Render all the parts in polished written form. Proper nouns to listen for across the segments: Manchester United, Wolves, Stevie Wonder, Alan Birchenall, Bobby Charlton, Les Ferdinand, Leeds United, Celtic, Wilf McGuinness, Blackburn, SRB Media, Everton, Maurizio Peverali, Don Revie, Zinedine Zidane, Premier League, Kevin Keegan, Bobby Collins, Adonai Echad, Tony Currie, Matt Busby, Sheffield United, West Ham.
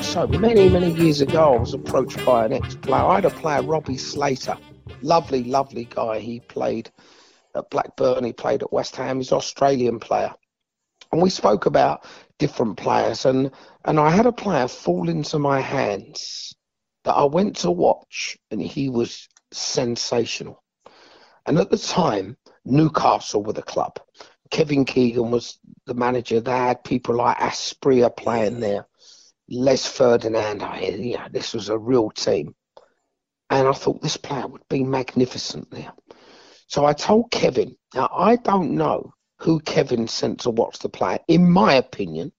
So many years ago, I was approached by an ex-player. I had a player, Robbie Slater. Lovely guy. He played at Blackburn. He played at West Ham. He's an Australian player. And we spoke about different players. And I had a player fall into my hands that I went to watch, and he was sensational. And at the time, Newcastle were the club. Kevin Keegan was the manager. They had people like Aspria playing there. Les Ferdinand, this was a real team. And I thought this player would be magnificent there. So I told Kevin. Now, I don't know who Kevin sent to watch the player. In my opinion,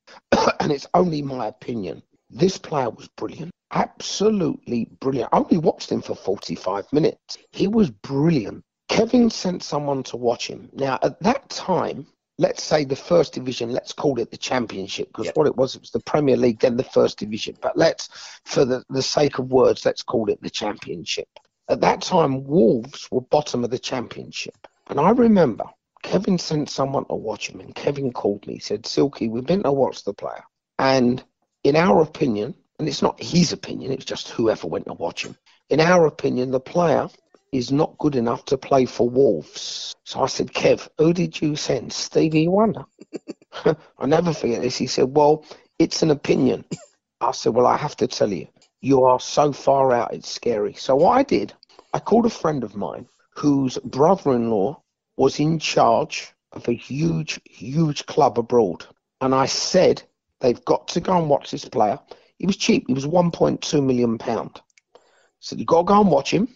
and it's only my opinion, this player was brilliant. Absolutely brilliant. I only watched him for 45 minutes. He was brilliant. Kevin sent someone to watch him. Now, at that time, let's say the first division, let's call it the championship, because what it was the Premier League, then the first division. But let's, for the sake of words, let's call it the championship. At that time, Wolves were bottom of the championship. And I remember Kevin sent someone to watch him, and Kevin called me. He said, Silky, we've been to watch the player. And in our opinion, and it's not his opinion, it's just whoever went to watch him. In our opinion, the player is not good enough to play for Wolves. So I said, Kev, who did you send? Stevie Wonder. I never forget this. He said, well, it's an opinion. I said, well, I have to tell you, you are so far out, it's scary. So what I did, I called a friend of mine whose brother-in-law was in charge of a huge club abroad. And I said, they've got to go and watch this player. He was cheap. He was £1.2 million. I said, you've got to go and watch him.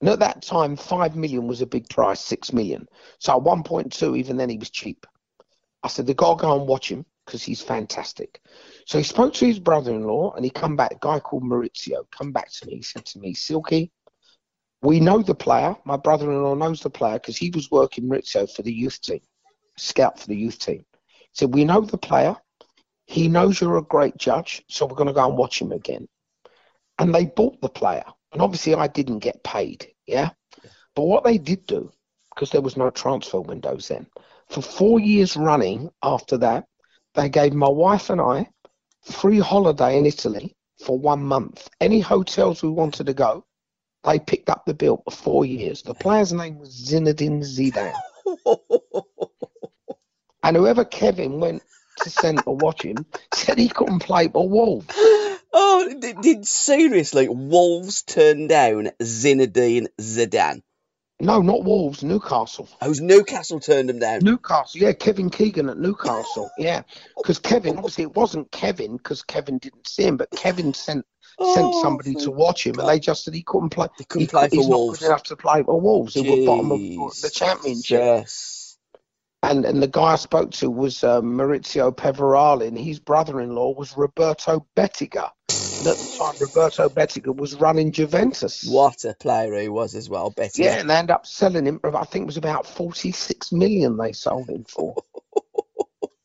And at that time, 5 million was a big price, 6 million. So at 1.2, even then, he was cheap. I said, the guy go and watch him because he's fantastic. So he spoke to his brother-in-law and he come back, a guy called Maurizio, come back to me. He said to me, Silky, we know the player. My brother-in-law knows the player because he was working, Maurizio, for the youth team, scout for the youth team. He said, we know the player. He knows you're a great judge, so we're going to go and watch him again. And they bought the player. And obviously, I didn't get paid, yeah? But what they did do, because there was no transfer windows then, for 4 years running after that, they gave my wife and I free holiday in Italy for 1 month. Any hotels we wanted to go, they picked up the bill for 4 years. The player's name was Zinedine Zidane. And whoever Kevin went to send to watch him said he couldn't play for Wolves. Oh, did seriously Wolves turn down Zinedine Zidane? No, not Wolves, Newcastle. Oh, Newcastle turned him down. Newcastle, yeah, Kevin Keegan at Newcastle, yeah. Because Kevin, obviously it wasn't Kevin because Kevin didn't see him, but Kevin sent somebody to watch him, and they just said he couldn't play. He couldn't play for Wolves. He's not good enough to play for Wolves. He were bottom of the championship. Yes. And the guy I spoke to was Maurizio Peverali, and his brother-in-law was Roberto Bettega. And at the time, Roberto Bettega was running Juventus. What a player he was as well, Bettega. Yeah, and they ended up selling him. I think it was about 46 million they sold him for.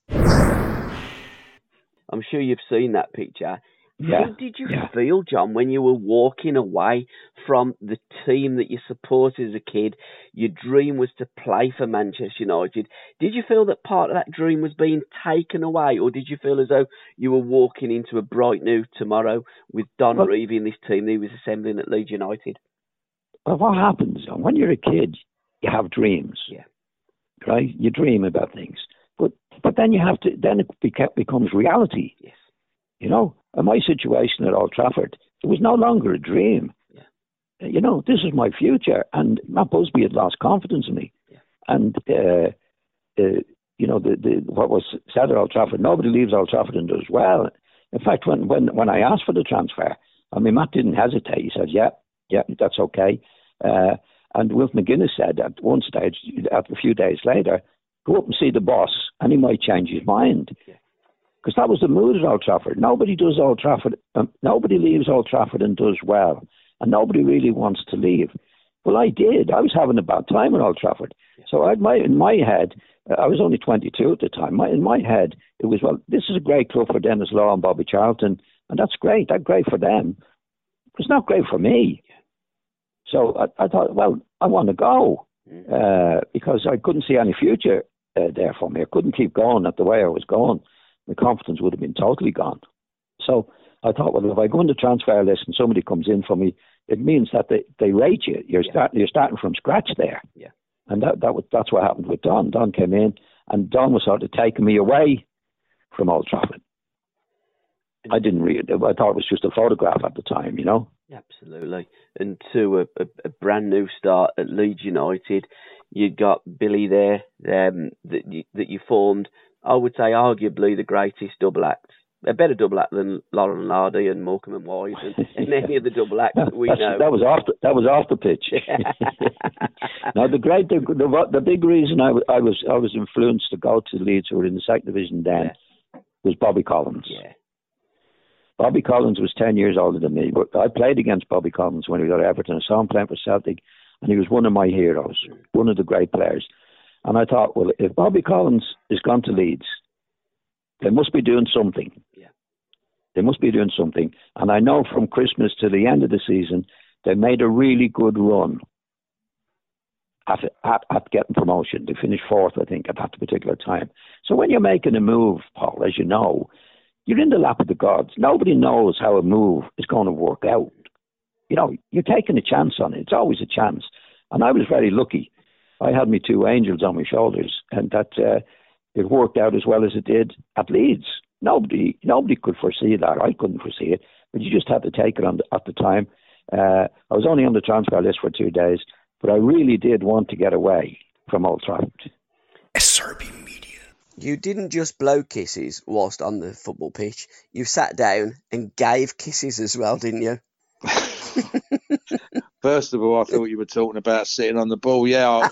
I'm sure you've seen that picture. Yeah. How did you feel, John, when you were walking away from the team that you supported as a kid? Your dream was to play for Manchester United. Did you feel that part of that dream was being taken away, or did you feel as though you were walking into a bright new tomorrow with Don Revie and this team that he was assembling at Leeds United? Well, what happens, John, when you're a kid, you have dreams, right? You dream about things. But then you have to. Then it becomes reality. Yes. You know, in my situation at Old Trafford, it was no longer a dream. Yeah. You know, this is my future, and Matt Busby had lost confidence in me. Yeah. And you know, what was said at Old Trafford, nobody leaves Old Trafford and does well. In fact, when I asked for the transfer, I mean, Matt didn't hesitate. He said, "Yeah, that's okay." And Wilf McGuinness said at one stage, a few days later, "Go up and see the boss, and he might change his mind." Because that was the mood at Old Trafford. Nobody does Old Trafford. Nobody leaves Old Trafford and does well, and nobody really wants to leave. Well, I did. I was having a bad time at Old Trafford. So in my head, I was only 22 at the time. In my head, it was, well, this is a great club for Dennis Law and Bobby Charlton, and that's great. That's great for them. It's not great for me. So I thought, well, I want to go because I couldn't see any future. There for me. I couldn't keep going at the way I was going. My confidence would have been totally gone. So I thought, well, if I go on the transfer list and somebody comes in for me, it means that they rate you. You're starting from scratch there. Yeah. And that's what happened with Don. Don came in, and Don was sort of taking me away from Old Trafford. I didn't read it. I thought it was just a photograph at the time, you know. Absolutely. And to a brand new start at Leeds United, you got Billy there that you formed, I would say, arguably the greatest double act. A better double act than Laurel and Hardy and Morecambe and Wise and any of the double acts that we know. That was off the pitch. Now, the big reason I was influenced to go to Leeds, who were in the second division then, was Bobby Collins. Yeah. Bobby Collins was 10 years older than me, but I played against Bobby Collins when he was at Everton. I saw him playing for Celtic, and he was one of my heroes, one of the great players. And I thought, well, if Bobby Collins has gone to Leeds, they must be doing something. Yeah. They must be doing something. And I know from Christmas to the end of the season, they made a really good run at getting promotion. They finished fourth, I think, at that particular time. So when you're making a move, Paul, as you know, you're in the lap of the gods. Nobody knows how a move is going to work out. You know, you're taking a chance on it. It's always a chance. And I was very lucky. I had my two angels on my shoulders, and that it worked out as well as it did at Leeds. Nobody could foresee that. I couldn't foresee it. But you just had to take it at the time. I was only on the transfer list for 2 days, but I really did want to get away from Old Trafford. SRB Media. You didn't just blow kisses whilst on the football pitch. You sat down and gave kisses as well, didn't you? First of all, I thought you were talking about sitting on the ball. We're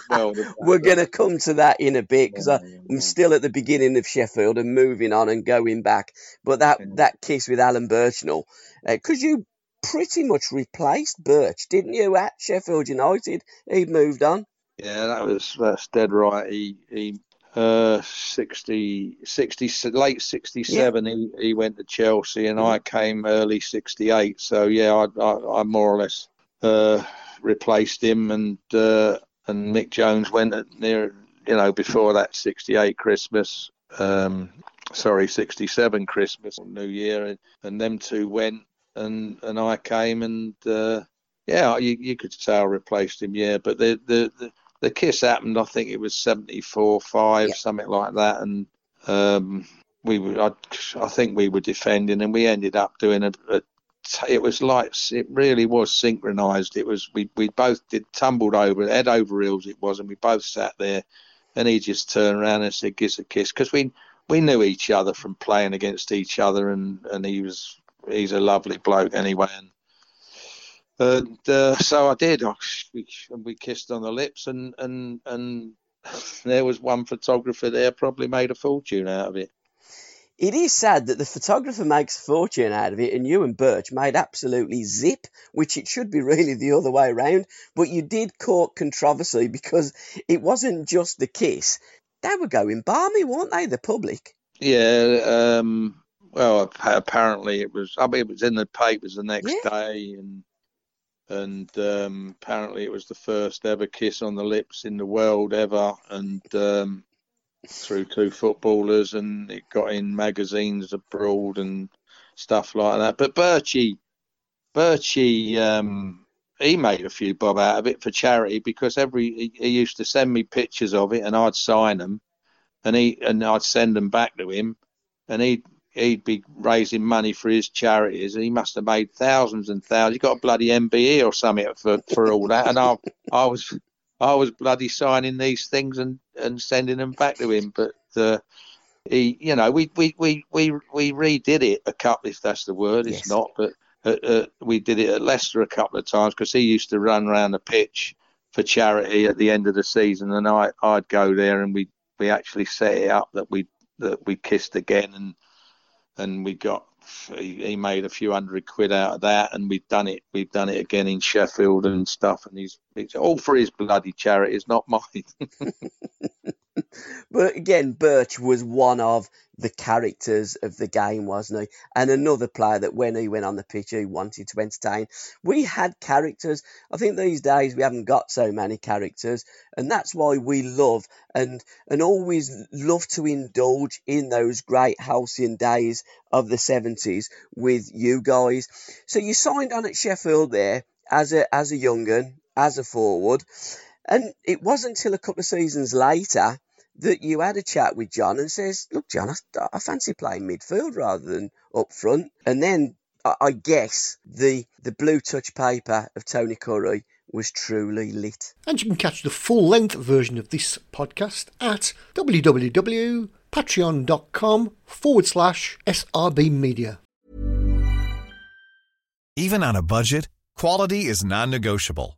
going to come to that in a bit because I'm still at the beginning of Sheffield and moving on and going back. But that kiss with Alan Birchenall, because you pretty much replaced Birch, didn't you, at Sheffield United? He'd moved on. Yeah, that's dead right. He 67 he went to Chelsea, and I came early 68, so I more or less replaced him, and Mick Jones went before that 68 Christmas, 67 Christmas, New Year, and them two went, and I came, and you could say I replaced him, but the kiss happened, I think it was 74-5, something like that, and I think we were defending, and we ended up doing it was like, it really was synchronised. It was, we both tumbled over, head over heels it was, and we both sat there, and he just turned around and said, "Give us a kiss," because we knew each other from playing against each other, and he's a lovely bloke anyway, and so I did. We kissed on the lips, and there was one photographer there probably made a fortune out of it. It is sad that the photographer makes a fortune out of it, and Ewan Birch made absolutely zip, which it should be really the other way around. But you did court controversy because it wasn't just the kiss. They were going balmy, weren't they, the public? Yeah, well, apparently it was, I mean, it was in the papers the next day, and apparently it was the first ever kiss on the lips in the world ever, and through two footballers, and it got in magazines abroad and stuff like that. But Birchie, he made a few bob out of it for charity, because he used to send me pictures of it, and I'd sign them, and I'd send them back to him, and he'd be raising money for his charities. He must have made thousands and thousands. He got a bloody MBE or something for all that, and I was bloody signing these things and sending them back to him. But he, you know, we redid it a couple, if that's the word. It's not, but we did it at Leicester a couple of times, because he used to run around the pitch for charity at the end of the season, and I'd go there, and we actually set it up that we kissed again, and we got, he made a few £100 out of that, and we've done it again in Sheffield and stuff, and it's all for his bloody charity. It's not mine. But again, Birch was one of the characters of the game, wasn't he? And another player that when he went on the pitch, he wanted to entertain. We had characters. I think these days we haven't got so many characters, and that's why we love and always love to indulge in those great halcyon days of the 70s with you guys. So you signed on at Sheffield there as a young un, as a forward, and it wasn't until a couple of seasons later that you had a chat with John and says, look, John, I fancy playing midfield rather than up front. And then I guess the blue touch paper of Tony Currie was truly lit. And you can catch the full-length version of this podcast at www.patreon.com/SRB Media. Even on a budget, quality is non-negotiable.